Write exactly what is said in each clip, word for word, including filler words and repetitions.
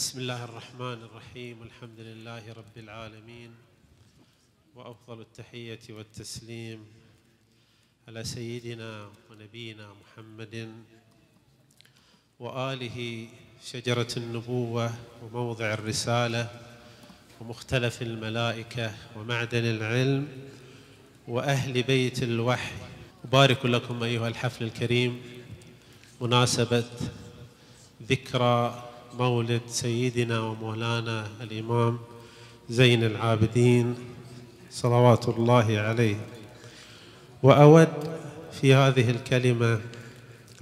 بسم الله الرحمن الرحيم. الحمد لله رب العالمين، وأفضل التحية والتسليم على سيدنا ونبينا محمد وآله شجرة النبوة وموضع الرسالة ومختلف الملائكة ومعدن العلم وأهل بيت الوحي. أبارك لكم أيها الحفل الكريم مناسبة ذكرى مولد سيدنا ومولانا الإمام زين العابدين صلوات الله عليه. وأود في هذه الكلمة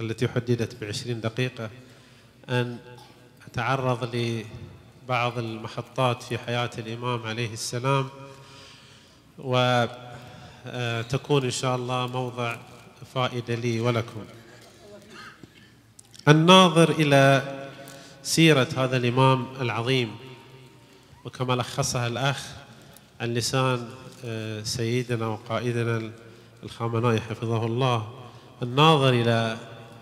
التي حددت بعشرين دقيقة أن أتعرض لبعض المحطات في حياة الإمام عليه السلام، وتكون إن شاء الله موضع فائدة لي ولكم. الناظر إلى سيرة هذا الإمام العظيم، وكما لخصها الأخ عن لسان سيدنا وقائدنا الخامنائي حفظه الله، الناظر إلى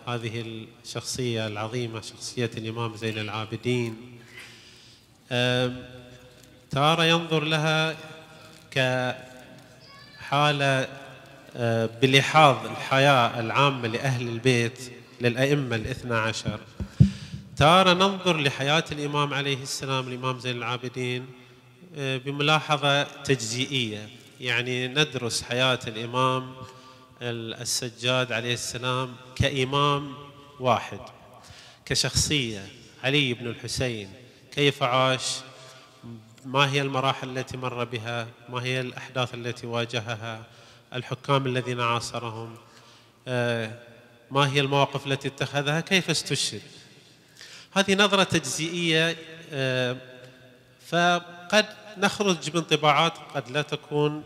هذه الشخصية العظيمة، شخصية الإمام زين العابدين، تارة ينظر لها كحالة بلحاظ الحياة العامة لأهل البيت للأئمة الاثنى عشر، تارة ننظر لحياة الإمام عليه السلام الإمام زين العابدين بملاحظة تجزئية، يعني ندرس حياة الإمام السجاد عليه السلام كإمام واحد، كشخصية، علي بن الحسين، كيف عاش، ما هي المراحل التي مر بها، ما هي الأحداث التي واجهها، الحكام الذين عاصرهم، ما هي المواقف التي اتخذها، كيف استشهد. هذه نظرة تجزئية، فقد نخرج بانطباعات قد لا تكون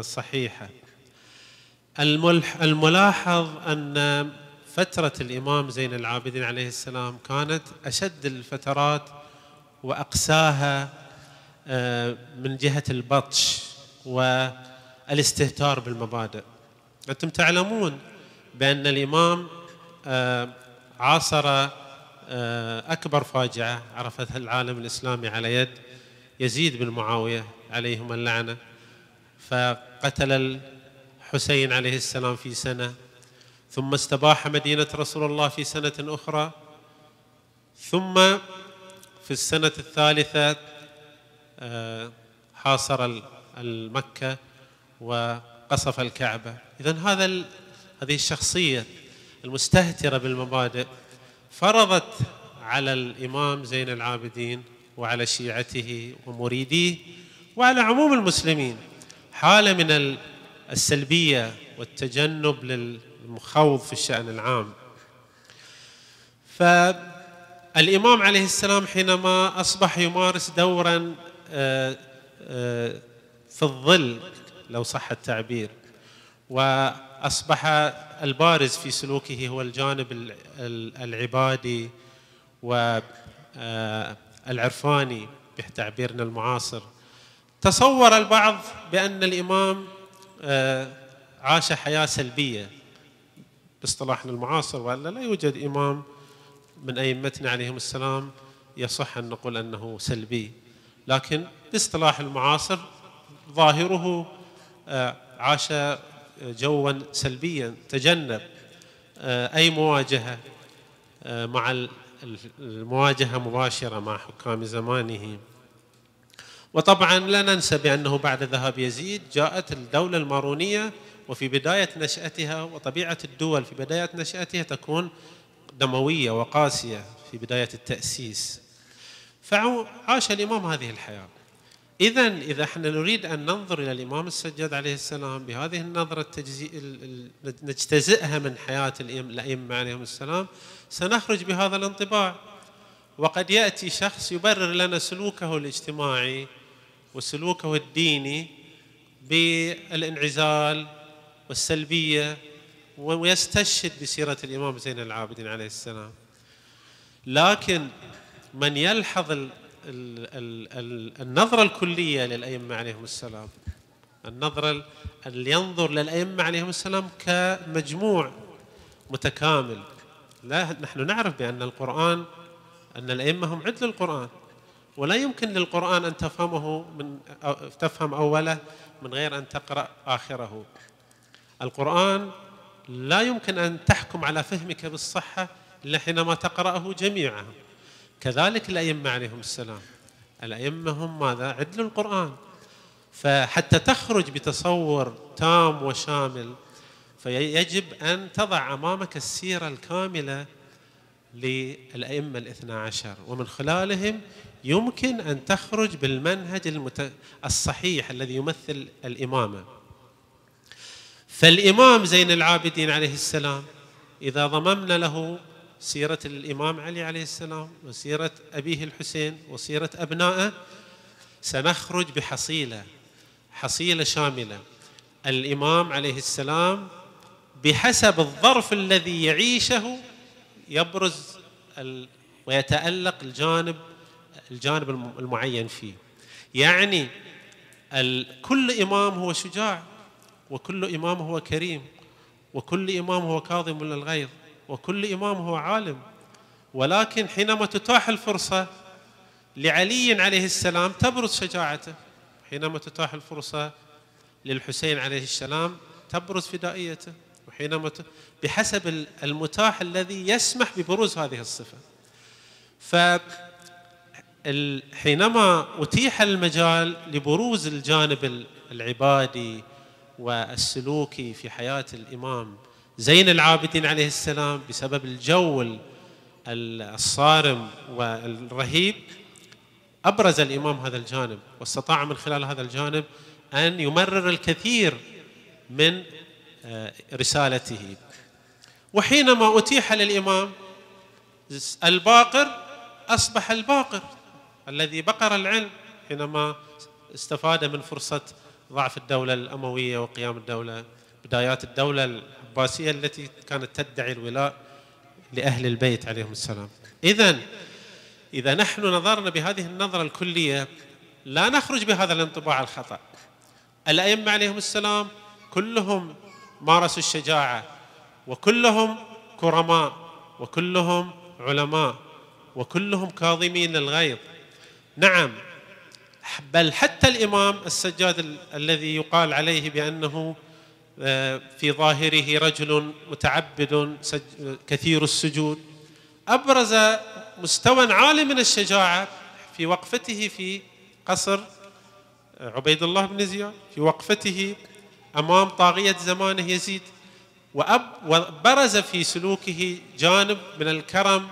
صحيحة. الملاحظ أن فترة الإمام زين العابدين عليه السلام كانت أشد الفترات وأقساها من جهة البطش والاستهتار بالمبادئ. أنتم تعلمون بأن الإمام عاصر أكبر فاجعة عرفتها العالم الإسلامي على يد يزيد بن معاوية عليهم اللعنة، فقتل الحسين عليه السلام في سنة، ثم استباح مدينة رسول الله في سنة أخرى، ثم في السنة الثالثة حاصر المكة وقصف الكعبة. إذن هذا هذه الشخصية المستهترة بالمبادئ فرضت على الإمام زين العابدين وعلى شيعته ومريديه وعلى عموم المسلمين حالة من السلبية والتجنب للمخاوض في الشأن العام. فالإمام عليه السلام حينما أصبح يمارس دورا في الظل لو صح التعبير، وأصبح البارز في سلوكه هو الجانب العبادي والعرفاني بتعبيرنا المعاصر، تصور البعض بأن الإمام عاش حياة سلبية باصطلاحنا المعاصر، وألا لا يوجد إمام من أئمتنا عليهم السلام يصح أن نقول أنه سلبي، لكن باصطلاح المعاصر ظاهره عاش جوا سلبيا، تجنب أي مواجهة مع المواجهة مباشرة مع حكام زمانه. وطبعا لا ننسى بأنه بعد ذهاب يزيد جاءت الدولة المارونية، وفي بداية نشأتها وطبيعة الدول في بداية نشأتها تكون دموية وقاسية في بداية التأسيس، فعاش الإمام هذه الحياة. إذن إذا احنا نريد أن ننظر إلى الإمام السجاد عليه السلام بهذه النظرة نجتزئها من حياة الأئمة عليهم السلام سنخرج بهذا الانطباع، وقد يأتي شخص يبرر لنا سلوكه الاجتماعي وسلوكه الديني بالانعزال والسلبية ويستشهد بسيرة الإمام زين العابدين عليه السلام. لكن من يلحظ النظرة الكلية للأئمة عليهم السلام، النظرة اللي ينظر للأئمة عليهم السلام كمجموع متكامل، لا نحن نعرف بأن القرآن أن الأئمة هم عدل القرآن، ولا يمكن للقرآن أن تفهمه من أو تفهم أوله من غير أن تقرأ آخره. القرآن لا يمكن أن تحكم على فهمك بالصحة إلا حينما تقرأه جميعا. كذلك الأئمة عليهم السلام، الأئمة هم ماذا؟ عدل القرآن. فحتى تخرج بتصور تام وشامل فيجب أن تضع أمامك السيرة الكاملة للأئمة الاثنى عشر، ومن خلالهم يمكن أن تخرج بالمنهج المت... الصحيح الذي يمثل الإمامة. فالإمام زين العابدين عليه السلام إذا ضممنا له سيرة الإمام علي عليه السلام وسيرة أبيه الحسين وسيرة أبنائه سنخرج بحصيلة حصيلة شاملة. الإمام عليه السلام بحسب الظرف الذي يعيشه يبرز ال... ويتألق الجانب الجانب المعين فيه. يعني ال... كل إمام هو شجاع، وكل إمام هو كريم، وكل إمام هو كاظم للغيظ، وكل إمام هو عالم. ولكن حينما تتاح الفرصة لعلي عليه السلام تبرز شجاعته، حينما تتاح الفرصة للحسين عليه السلام تبرز فدائيته، وحينما ت... بحسب المتاح الذي يسمح ببروز هذه الصفة. فحينما أتيح المجال لبروز الجانب العبادي والسلوكي في حياة الإمام زين العابدين عليه السلام بسبب الجو الصارم والرهيب أبرز الإمام هذا الجانب، واستطاع من خلال هذا الجانب أن يمرر الكثير من رسالته. وحينما أتيح للإمام الباقر أصبح الباقر الذي بقر العلم حينما استفاد من فرصة ضعف الدولة الأموية وقيام الدولة، بدايات الدولة العباسية التي كانت تدعي الولاء لأهل البيت عليهم السلام. إذن إذا نحن نظرنا بهذه النظرة الكلية لا نخرج بهذا الانطباع الخطأ. الأئمة عليهم السلام كلهم مارسوا الشجاعة، وكلهم كرماء، وكلهم علماء، وكلهم كاظمين للغيظ. نعم، بل حتى الإمام السجاد الذي يقال عليه بأنه في ظاهره رجل متعبد كثير السجود أبرز مستوى عالي من الشجاعة في وقفته في قصر عبيد الله بن زياد، في وقفته أمام طاغية زمانه يزيد، وبرز في سلوكه جانب من الكرم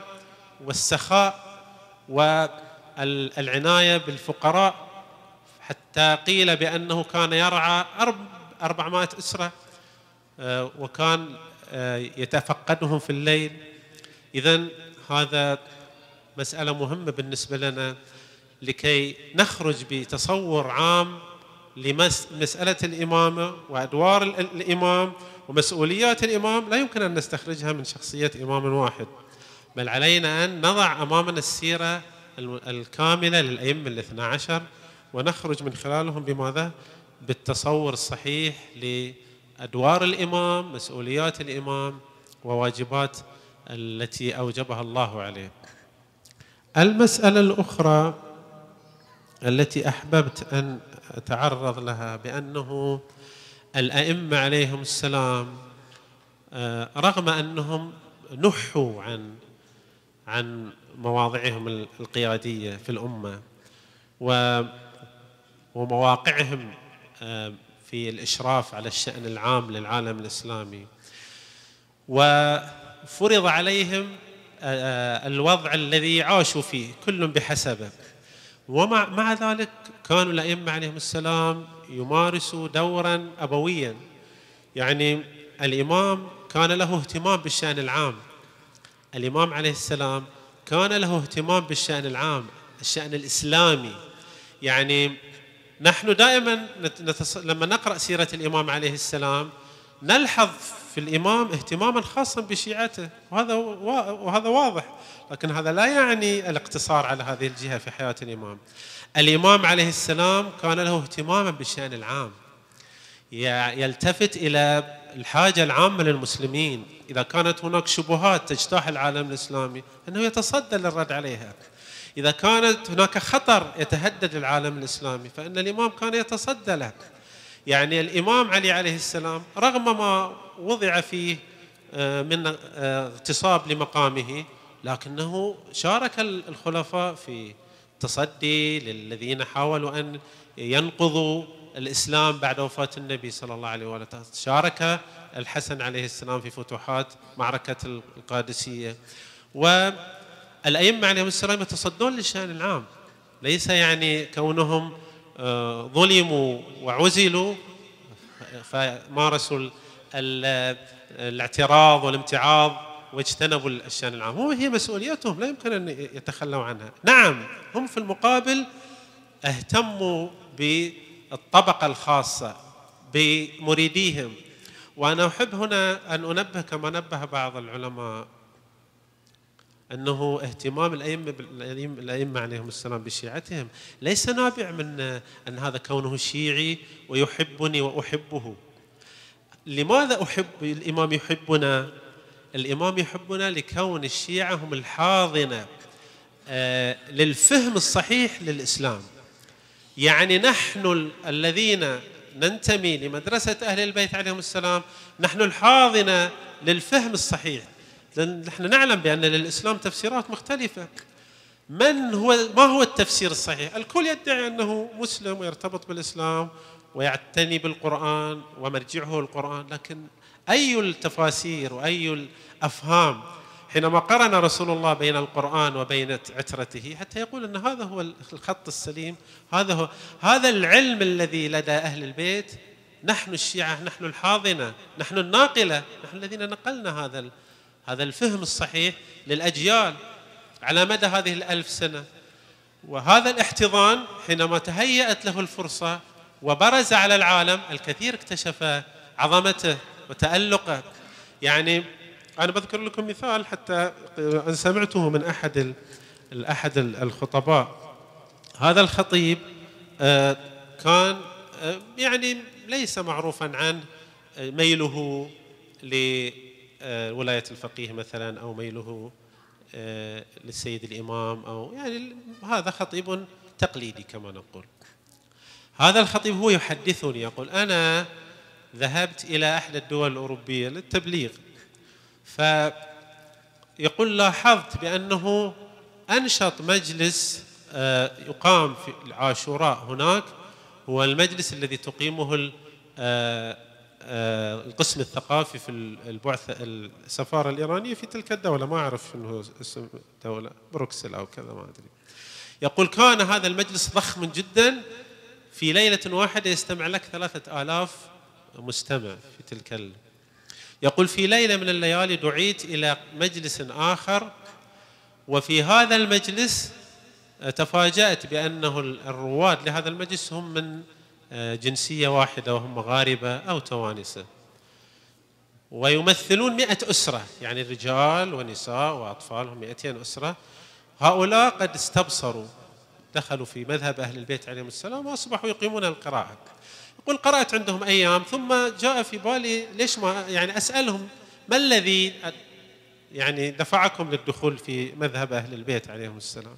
والسخاء والعناية بالفقراء، حتى قيل بأنه كان يرعى أربعمائة أسرة وكان يتفقدهم في الليل. إذن هذا مسألة مهمة بالنسبة لنا لكي نخرج بتصور عام لمسألة الإمامة وأدوار الإمام ومسؤوليات الإمام. لا يمكن أن نستخرجها من شخصية إمام واحد، بل علينا أن نضع أمامنا السيرة الكاملة للأئمة الاثنى عشر ونخرج من خلالهم بماذا؟ بالتصور الصحيح لأدوار الإمام، مسؤوليات الإمام، وواجبات التي أوجبها الله عليه. المسألة الأخرى التي أحببت أن أتعرض لها بأنه الأئمة عليهم السلام رغم أنهم نحوا عن عن مواضعهم القيادية في الأمة ومواقعهم في الإشراف على الشأن العام للعالم الإسلامي، وفرض عليهم الوضع الذي عاشوا فيه كل بحسبه، ومع مع ذلك كانوا الأئمة عليهم السلام يمارسوا دورا أبويا. يعني الإمام كان له اهتمام بالشأن العام، الإمام عليه السلام كان له اهتمام بالشأن العام، الشأن الإسلامي. يعني نحن دائما نتص... لما نقرأ سيرة الإمام عليه السلام نلحظ في الإمام اهتماما خاصا بشيعته، وهذا وهذا واضح، لكن هذا لا يعني الاقتصار على هذه الجهة في حياة الإمام. الإمام عليه السلام كان له اهتماما بالشأن العام، يلتفت إلى الحاجة العامة للمسلمين إذا كانت هناك شبهات تجتاح العالم الإسلامي أنه يتصدى للرد عليها. إذا كانت هناك خطر يتهدد العالم الإسلامي فإن الإمام كان يتصدى له. يعني الإمام علي عليه السلام رغم ما وضع فيه من اغتصاب لمقامه لكنه شارك الخلفاء في التصدي للذين حاولوا أن ينقضوا الإسلام بعد وفاة النبي صلى الله عليه وآله. شارك الحسن عليه السلام في فتوحات معركة القادسية، والأئمة عليهم السلام يتصدون للشأن العام، ليس يعني كونهم ظلموا وعزلوا فمارسوا الاعتراض والامتعاض واجتنبوا الشأن العام، هو هي مسؤوليتهم لا يمكن أن يتخلوا عنها. نعم هم في المقابل اهتموا بالطبقة الخاصة بمريديهم، وأنا أحب هنا أن أنبه كما نبه بعض العلماء أنه اهتمام الأئمة الأئمة عليهم السلام بشيعتهم ليس نابع من أن هذا كونه شيعي ويحبني وأحبه. لماذا أحب الإمام يحبنا؟ الإمام يحبنا لكون الشيعة هم الحاضنة للفهم الصحيح للإسلام. يعني نحن الذين ننتمي لمدرسة أهل البيت عليهم السلام نحن الحاضنة للفهم الصحيح، لأن نحن نعلم بأن للإسلام تفسيرات مختلفة. من هو ما هو التفسير الصحيح؟ الكل يدعي أنه مسلم ويرتبط بالإسلام ويعتني بالقرآن ومرجعه القرآن، لكن أي التفاسير وأي الأفهام؟ حينما قرن رسول الله بين القرآن وبين عترته حتى يقول أن هذا هو الخط السليم، هذا هو هذا العلم الذي لدى أهل البيت. نحن الشيعة نحن الحاضنة، نحن الناقلة، نحن الذين نقلنا هذا هذا الفهم الصحيح للأجيال على مدى هذه الألف سنة. وهذا الاحتضان حينما تهيأت له الفرصة وبرز على العالم الكثير اكتشف عظمته وتألقه. يعني أنا بذكر لكم مثال حتى أن سمعته من أحد أحد الخطباء. هذا الخطيب كان يعني ليس معروفا عن ميله لولاية الفقيه مثلا أو ميله للسيد الإمام، أو يعني هذا خطيب تقليدي كما نقول. هذا الخطيب هو يحدثني يقول أنا ذهبت إلى أحد الدول الأوروبية للتبليغ، فيقول لاحظت بأنه أنشط مجلس يقام في العاشوراء هناك، هو المجلس الذي تقيمه القسم الثقافي في البعثة السفارة الإيرانية في تلك الدولة، ما أعرف أنه اسم دولة بروكسل أو كذا ما أدري. يقول كان هذا المجلس ضخم جدا، في ليلة واحدة يستمع لك ثلاثة آلاف مستمع في تلك ال... يقول في ليلة من الليالي دعيت إلى مجلس آخر، وفي هذا المجلس تفاجأت بأنه الرواد لهذا المجلس هم من جنسية واحدة وهم مغاربة أو توانسة، ويمثلون مئة أسرة، يعني رجال ونساء وأطفال هم مئتين أسرة. هؤلاء قد استبصروا دخلوا في مذهب أهل البيت عليهم السلام وأصبحوا يقيمون القراءة. يقول قرأت عندهم أيام ثم جاء في بالي ليش ما يعني أسألهم ما الذي يعني دفعكم للدخول في مذهب أهل البيت عليهم السلام؟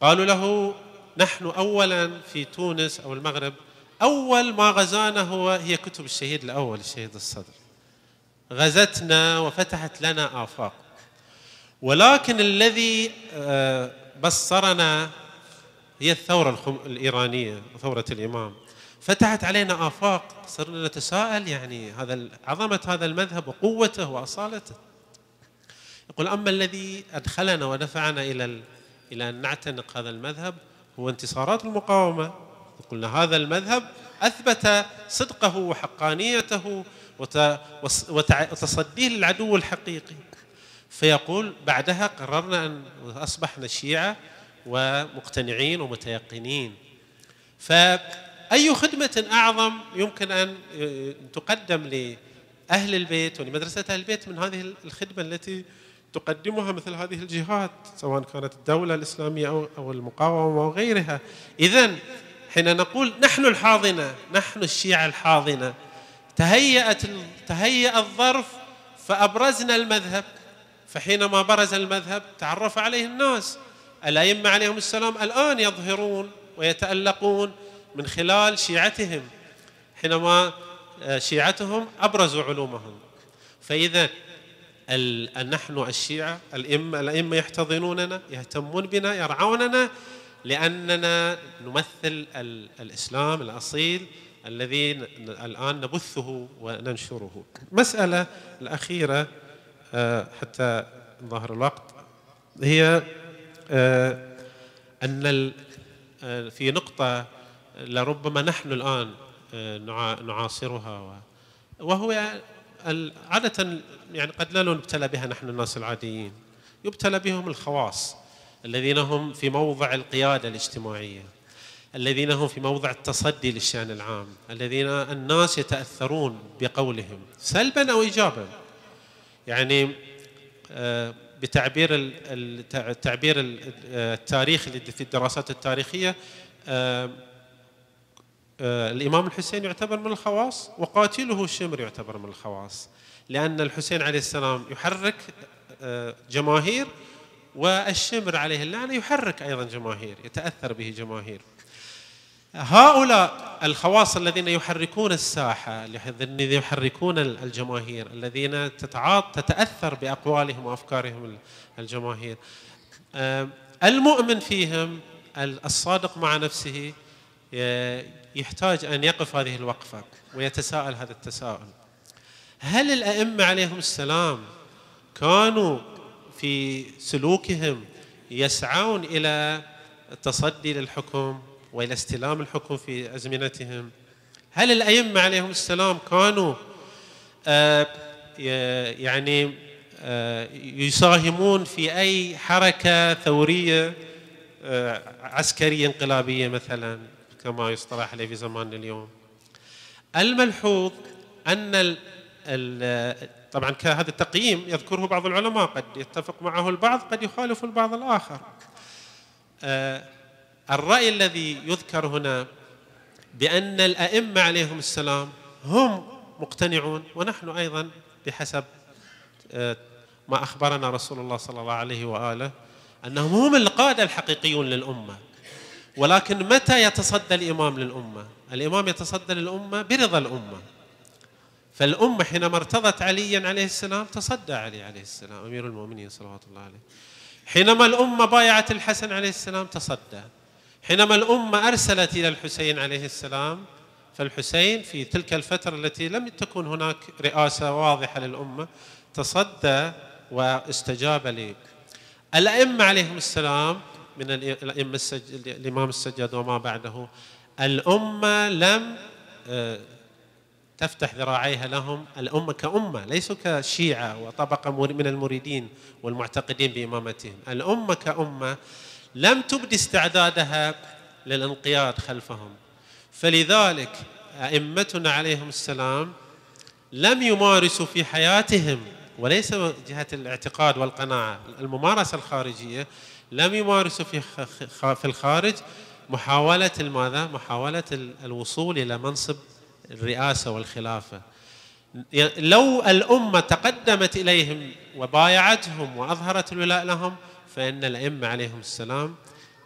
قالوا له نحن أولا في تونس أو المغرب أول ما غزانا هو هي كتب الشهيد الأول الشهيد الصدر، غزتنا وفتحت لنا آفاق، ولكن الذي بصرنا هي الثورة الإيرانية ثورة الإمام، فتحت علينا آفاق، صرنا نتساءل يعني هذا عظمة هذا المذهب وقوته وأصالته. يقول أما الذي أدخلنا ودفعنا إلى إلى أن نعتنق هذا المذهب هو انتصارات المقاومة. قلنا هذا المذهب أثبت صدقه وحقانيته وتصديه للعدو الحقيقي. فيقول بعدها قررنا أن أصبحنا شيعة ومقتنعين ومتيقنين. فأي خدمة أعظم يمكن أن تقدم لأهل البيت ولمدرسة أهل البيت من هذه الخدمة التي تقدمها مثل هذه الجهات سواء كانت الدولة الإسلامية أو المقاومة أو غيرها. إذن حين نقول نحن الحاضنة، نحن الشيعة الحاضنة، تهيأت تهيأ الظرف فأبرزنا المذهب، فحينما برز المذهب تعرف عليه الناس. الأئمة عليهم السلام الآن يظهرون ويتألقون من خلال شيعتهم، حينما شيعتهم أبرزوا علومهم. فإذا نحن الشيعة الأئمة الأئمة يحتضنوننا، يهتمون بنا، يرعوننا، لأننا نمثل الإسلام الأصيل الذي الآن نبثه وننشره. مسألة الأخيرة حتى ظهر الوقت، هي أن في نقطة لربما نحن الآن نعاصرها، وهو عادة يعني قد لا نبتلى بها نحن الناس العاديين، يبتلى بهم الخواص الذين هم في موضع القيادة الاجتماعية، الذين هم في موضع التصدي للشأن العام، الذين الناس يتأثرون بقولهم سلبا أو إيجابا. يعني بتعبير التعبير التاريخي في الدراسات التاريخية، الإمام الحسين يعتبر من الخواص، وقاتله الشمر يعتبر من الخواص، لأن الحسين عليه السلام يحرك جماهير، والشمر عليه اللعنة يحرك أيضا جماهير، يتأثر به جماهير. هؤلاء الخواص الذين يحركون الساحة، الذين يحركون الجماهير، الذين تتأثر بأقوالهم وأفكارهم الجماهير، المؤمن فيهم الصادق مع نفسه يحتاج أن يقف هذه الوقفة ويتساءل هذا التساؤل: هل الأئمة عليهم السلام كانوا في سلوكهم يسعون إلى التصدي للحكم وإلى استلام الحكم في أزمنتهم؟ هل الأئمة عليهم السلام كانوا آه يعني آه يساهمون في أي حركة ثورية آه عسكرية انقلابية مثلا كما يصطلح عليه في زماننا اليوم؟ الملحوظ أن ال ال طبعا هذا التقييم يذكره بعض العلماء، قد يتفق معه البعض، قد يخالف البعض الآخر. آه الرأي الذي يذكر هنا بأن الأئمة عليهم السلام هم مقتنعون، ونحن أيضا بحسب ما أخبرنا رسول الله صلى الله عليه وآله أنهم هم القادة الحقيقيون للأمة. ولكن متى يتصدى الإمام للأمة؟ الإمام يتصدى للأمة برضا الأمة. فالأمة حينما ارتضت عليا عليه السلام تصدى علي عليه السلام أمير المؤمنين صلوات الله عليه. حينما الأمة بايعت الحسن عليه السلام تصدى. حينما الأمة أرسلت إلى الحسين عليه السلام، فالحسين في تلك الفترة التي لم تكن هناك رئاسة واضحة للأمة تصدى واستجاب له. الأئمة عليهم السلام من الأئمة السج... الإمام السجاد وما بعده، الأمة لم تفتح ذراعيها لهم، الأمة كأمة ليس كشيعة وطبقة من المريدين والمعتقدين بإمامتهم، الأمة كأمة لم تبدي استعدادها للانقياد خلفهم. فلذلك أئمتنا عليهم السلام لم يمارسوا في حياتهم، وليس جهة الاعتقاد والقناعة، الممارسة الخارجية، لم يمارسوا في في الخارج محاولة ماذا؟ محاولة الوصول إلى منصب الرئاسة والخلافة. لو الأمة تقدمت إليهم وبايعتهم وأظهرت الولاء لهم، فإن الأئمة عليهم السلام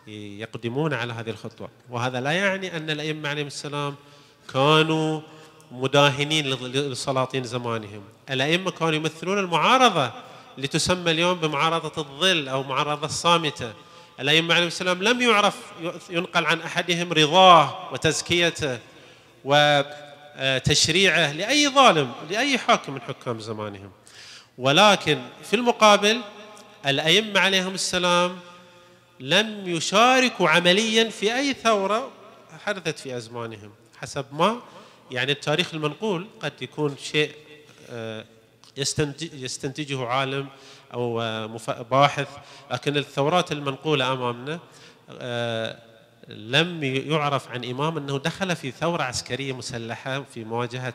يقدمون على هذه الخطوة. وهذا لا يعني أن الأئمة عليهم السلام كانوا مداهنين لسلاطين زمانهم. الأئمة كانوا يمثلون المعارضة لتسمى اليوم بمعارضة الظل أو معارضة الصامتة. الأئمة عليهم السلام لم يعرف ينقل عن أحدهم رضاه وتزكيته وتشريعه لأي ظالم، لأي حاكم من حكام زمانهم. ولكن في المقابل الأئمة عليهم السلام لم يشاركوا عمليا في أي ثورة حدثت في أزمانهم، حسب ما يعني التاريخ المنقول. قد يكون شيء يستنتجه عالم أو باحث، لكن الثورات المنقولة أمامنا لم يعرف عن إمام أنه دخل في ثورة عسكرية مسلحة في مواجهة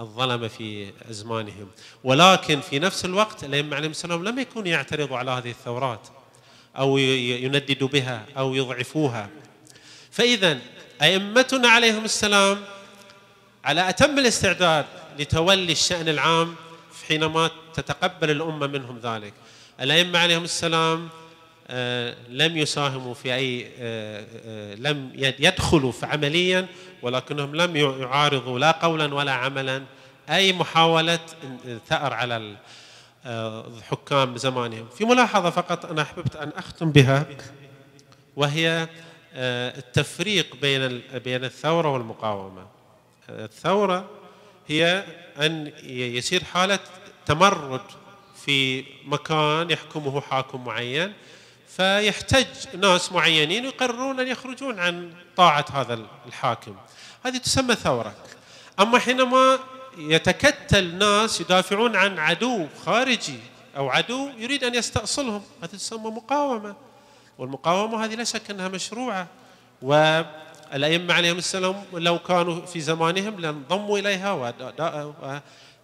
الظلمة في أزمانهم. ولكن في نفس الوقت الأئمة عليهم السلام لم يكونوا يعترضوا على هذه الثورات أو ينددوا بها أو يضعفوها. فإذا أئمتنا عليهم السلام على أتم الاستعداد لتولي الشأن العام حينما تتقبل الأمة منهم ذلك. الأئمة عليهم السلام لم يساهموا في أي لم يدخلوا في عمليا، ولكنهم لم يعارضوا لا قولا ولا عملا أي محاولة ثأر على الحكام زمانهم. في ملاحظة فقط أنا أحببت أن أختم بها، وهي التفريق بين بين الثورة والمقاومة. الثورة هي أن يصير حالة تمرد في مكان يحكمه حاكم معين، فيحتج ناس معينين ويقررون أن يخرجون عن طاعة هذا الحاكم، هذه تسمى ثورة. أما حينما يتكتل ناس يدافعون عن عدو خارجي أو عدو يريد أن يستأصلهم، هذه تسمى مقاومة، والمقاومة هذه لا شك أنها مشروعة، و الأئمة عليهم السلام لو كانوا في زمانهم لانضموا إليها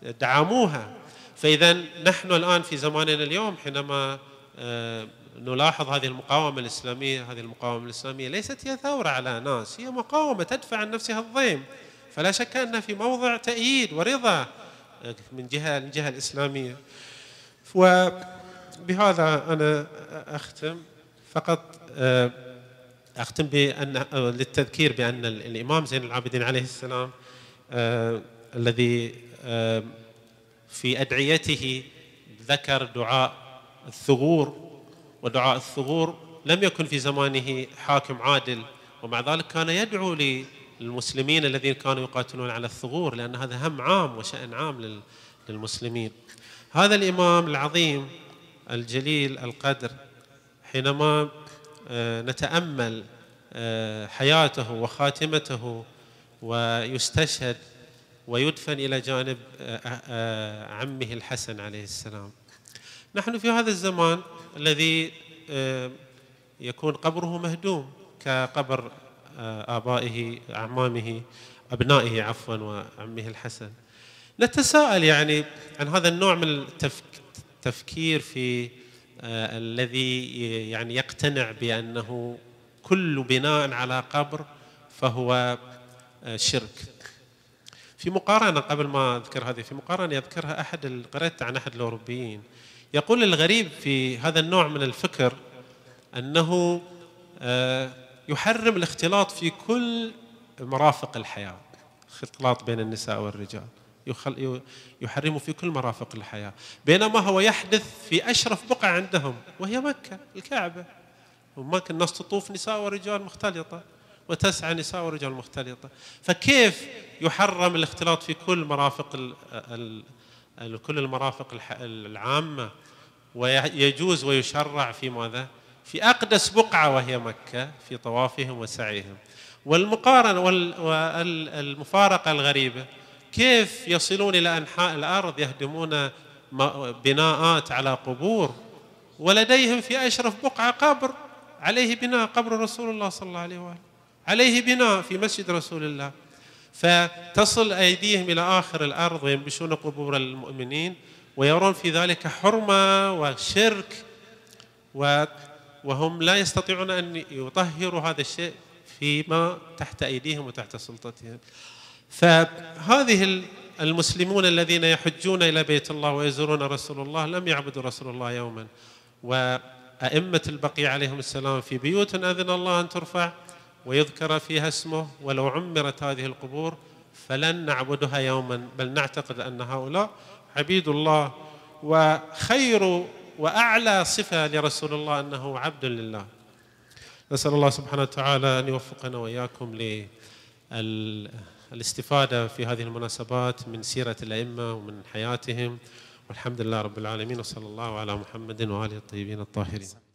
ودعموها. فإذا نحن الآن في زماننا اليوم حينما نلاحظ هذه المقاومة الإسلامية، هذه المقاومة الإسلامية ليست هي ثورة على ناس، هي مقاومة تدفع عن نفسها الضيم، فلا شك أنها في موضع تأييد ورضا من جهة الجهة الإسلامية. وبهذا أنا أختم، فقط أختم بأن للتذكير بأن الإمام زين العابدين عليه السلام آه الذي آه في أدعيته ذكر دعاء الثغور، ودعاء الثغور لم يكن في زمانه حاكم عادل، ومع ذلك كان يدعو للمسلمين الذين كانوا يقاتلون على الثغور، لأن هذا هم عام وشأن عام للمسلمين. هذا الإمام العظيم الجليل القدر حينما نتأمل حياته وخاتمته ويستشهد ويدفن إلى جانب عمه الحسن عليه السلام، نحن في هذا الزمان الذي يكون قبره مهدوم كقبر آبائه أعمامه أبنائه عفوا وعمه الحسن، نتساءل يعني عن هذا النوع من التفكير في آه الذي يعني يقتنع بأنه كل بناء على قبر فهو آه شرك. في مقارنة قبل ما أذكر هذه، في مقارنة يذكرها أحد، قرأت عن أحد الأوروبيين يقول الغريب في هذا النوع من الفكر أنه آه يحرم الاختلاط في كل مرافق الحياة، الاختلاط بين النساء والرجال يحرمه في كل مرافق الحياة، بينما هو يحدث في أشرف بقعة عندهم وهي مكة الكعبة، ومكة الناس تطوف نساء ورجال مختلطة وتسعى نساء ورجال مختلطة، فكيف يحرم الاختلاط في كل مرافق ال ال ال كل المرافق العامة ويجوز ويشرع في ماذا؟ في أقدس بقعة وهي مكة في طوافهم وسعيهم. والمقارنة والمفارقة الغريبة كيف يصلون إلى أنحاء الأرض يهدمون بناءات على قبور، ولديهم في أشرف بقعة قبر عليه بناء قبر رسول الله صلى الله عليه وآله، عليه بناء في مسجد رسول الله، فتصل أيديهم إلى آخر الأرض وينبشون قبور المؤمنين ويرون في ذلك حرمة وشرك، وهم لا يستطيعون أن يطهروا هذا الشيء فيما تحت أيديهم وتحت سلطتهم. فهذه المسلمون الذين يحجون إلى بيت الله ويزورون رسول الله لم يعبدوا رسول الله يوما، وأئمة البقيع عليهم السلام في بيوت أذن الله أن ترفع ويذكر فيها اسمه، ولو عمرت هذه القبور فلن نعبدها يوما، بل نعتقد أن هؤلاء عبيد الله، وخير وأعلى صفة لرسول الله أنه عبد لله. نسأل الله سبحانه وتعالى أن يوفقنا وإياكم لل الاستفادة في هذه المناسبات من سيرة الأئمة ومن حياتهم، والحمد لله رب العالمين، وصلى الله على محمد وآله الطيبين الطاهرين.